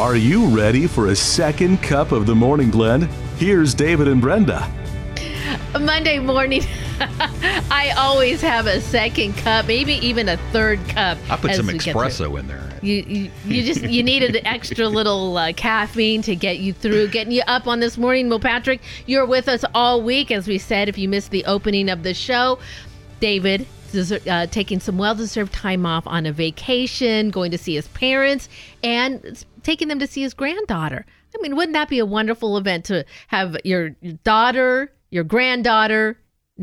Are you ready for a second cup of the Morning Blend? Here's David and Brenda. Monday morning, I always have a second cup, maybe even a third cup. I put some espresso in there. You needed an extra little caffeine to get you through, getting you up on this morning. Well, Patrick, you're with us all week. As we said, if you missed the opening of the show, David taking some well-deserved time off on a vacation, going to see his parents, and taking them to see his granddaughter. I mean, wouldn't that be a wonderful event to have your daughter, your granddaughter,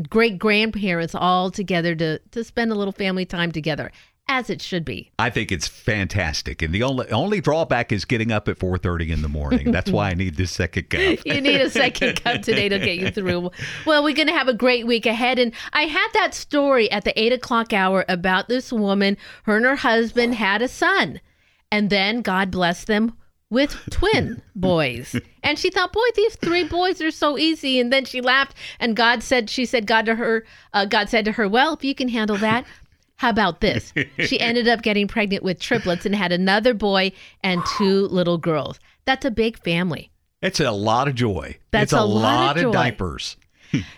great-grandparents all together to spend a little family time together, as it should be. I think it's fantastic. And the only drawback is getting up at 4:30 in the morning. That's why I need this second cup. You need a second cup today to get you through. Well, we're going to have a great week ahead. And I had that story at the 8 o'clock hour about this woman. Her and her husband had a son. And then God bless them with twin boys. And she thought, boy, these three boys are so easy. And then she laughed. And God said to her, well, if you can handle that, how about this? She ended up getting pregnant with triplets and had another boy and two little girls. That's a big family. It's a lot of joy. That's a lot of diapers.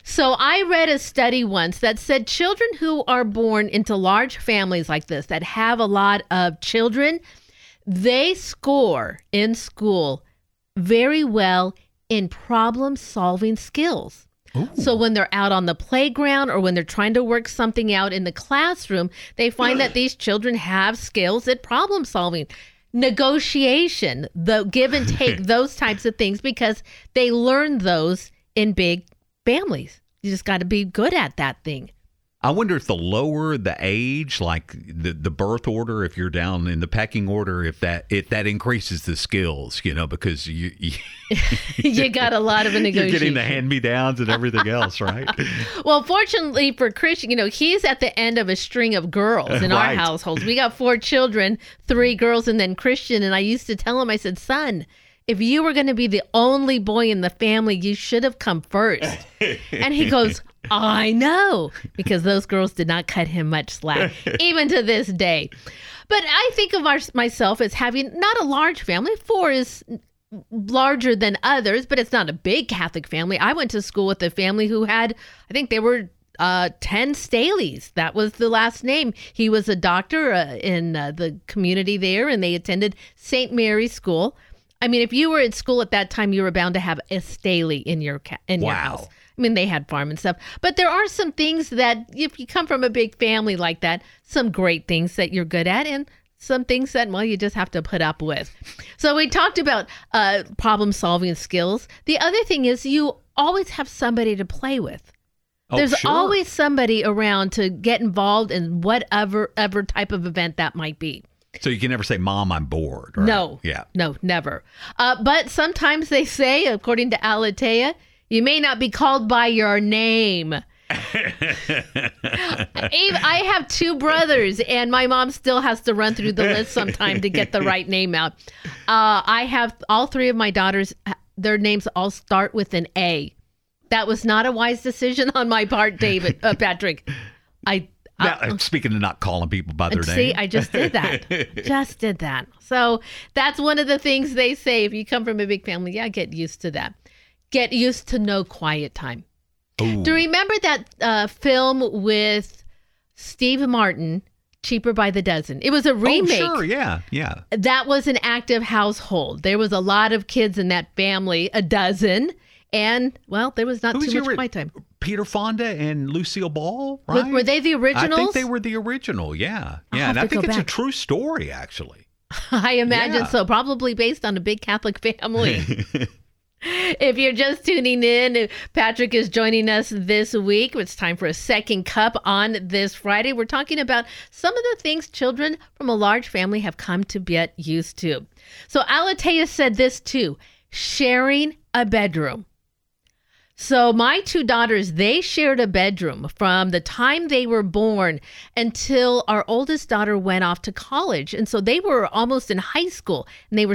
So I read a study once that said children who are born into large families like this, that have a lot of children, they score in school very well in problem-solving skills. Ooh. So when they're out on the playground or when they're trying to work something out in the classroom, they find that these children have skills at problem solving, negotiation, the give and take, those types of things, because they learn those in big families. You just got to be good at that thing. I wonder if the lower the age, like the birth order, if you're down in the pecking order, if that increases the skills, because you got a lot of a negotiation. You're getting the hand-me-downs and everything else, right? Well, fortunately for Christian, he's at the end of a string of girls in our households. We got 4 children, 3 girls, and then Christian. And I used to tell him, I said, son, if you were going to be the only boy in the family, you should have come first. And he goes, I know, because those girls did not cut him much slack, even to this day. But I think of myself as having not a large family. 4 is larger than others, but it's not a big Catholic family. I went to school with a family who had, I think they were 10 Staleys. That was the last name. He was a doctor in the community there, and they attended St. Mary's School. I mean, if you were at school at that time, you were bound to have a Staley in your house. I mean, they had farm and stuff, but there are some things that if you come from a big family like that, some great things that you're good at and some things that, well, you just have to put up with. So we talked about problem solving skills. The other thing is you always have somebody to play with. There's always somebody around to get involved in whatever type of event that might be. So you can never say, Mom, I'm bored. Right? No, yeah, no, never. But sometimes they say, according to Alatea, you may not be called by your name. I have 2 brothers, and my mom still has to run through the list sometime to get the right name out. I have all 3 of my daughters, their names all start with an A. That was not a wise decision on my part, Patrick. Now, speaking of not calling people by their name. See, I just did that. So that's one of the things they say. If you come from a big family, get used to that. Get used to no quiet time. Ooh. Do you remember that film with Steve Martin, Cheaper by the Dozen? It was a remake. Oh, sure, yeah. That was an active household. There was a lot of kids in that family, a dozen. And, well, there was not too much quiet time. Peter Fonda and Lucille Ball, right? Were they the originals? I think they were the original, yeah. Yeah, and I think it's a true story, actually. I imagine so. Probably based on a big Catholic family. If you're just tuning in, Patrick is joining us this week. It's time for a second cup on this Friday. We're talking about some of the things children from a large family have come to get used to. So Alatea said this too, sharing a bedroom. So my 2 daughters, they shared a bedroom from the time they were born until our oldest daughter went off to college. And so they were almost in high school and they were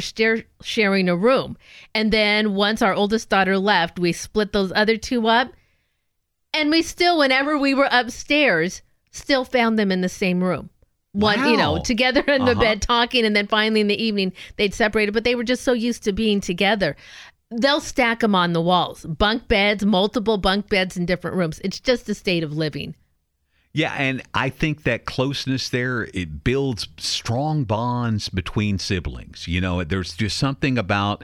sharing a room. And then once our oldest daughter left, we split those other 2 up. And we still, whenever we were upstairs, still found them in the same room. one, wow. you know, together in the bed talking, and then finally in the evening they'd separated, but they were just so used to being together. They'll stack them on the walls, bunk beds, multiple bunk beds in different rooms. It's just a state of living. Yeah, and I think that closeness there, it builds strong bonds between siblings. You know, there's just something about,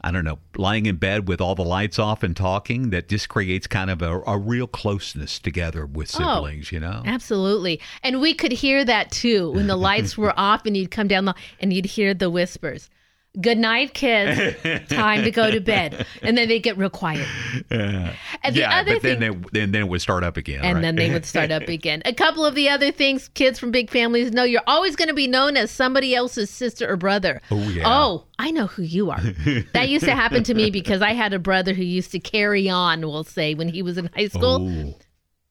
I don't know, lying in bed with all the lights off and talking that just creates kind of a real closeness together with siblings, you know? Absolutely. And we could hear that too when the lights were off and you'd come down and you'd hear the whispers. Good night, kids. Time to go to bed. And then they get real quiet. And the other thing, then it would start up again. And right? then they would start up again. A couple of the other things kids from big families know, you're always going to be known as somebody else's sister or brother. Oh, yeah. Oh, I know who you are. That used to happen to me because I had a brother who used to carry on, we'll say, when he was in high school. Oh.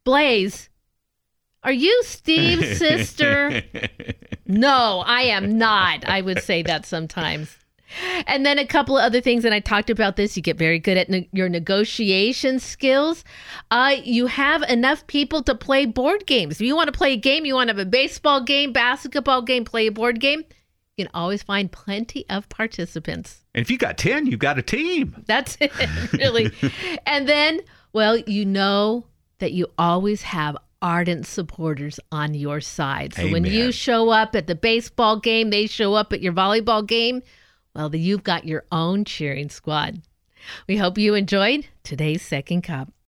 Blaze, are you Steve's sister? No, I am not. I would say that sometimes. And then a couple of other things, and I talked about this, you get very good at your negotiation skills. You have enough people to play board games. If you want to play a game, you want to have a baseball game, basketball game, play a board game, you can always find plenty of participants. And if you got 10, you've got a team. That's it, really. And then, well, you know that you always have ardent supporters on your side. So Amen. When you show up at the baseball game, they show up at your volleyball game. Well, you've got your own cheering squad. We hope you enjoyed today's Second Cup.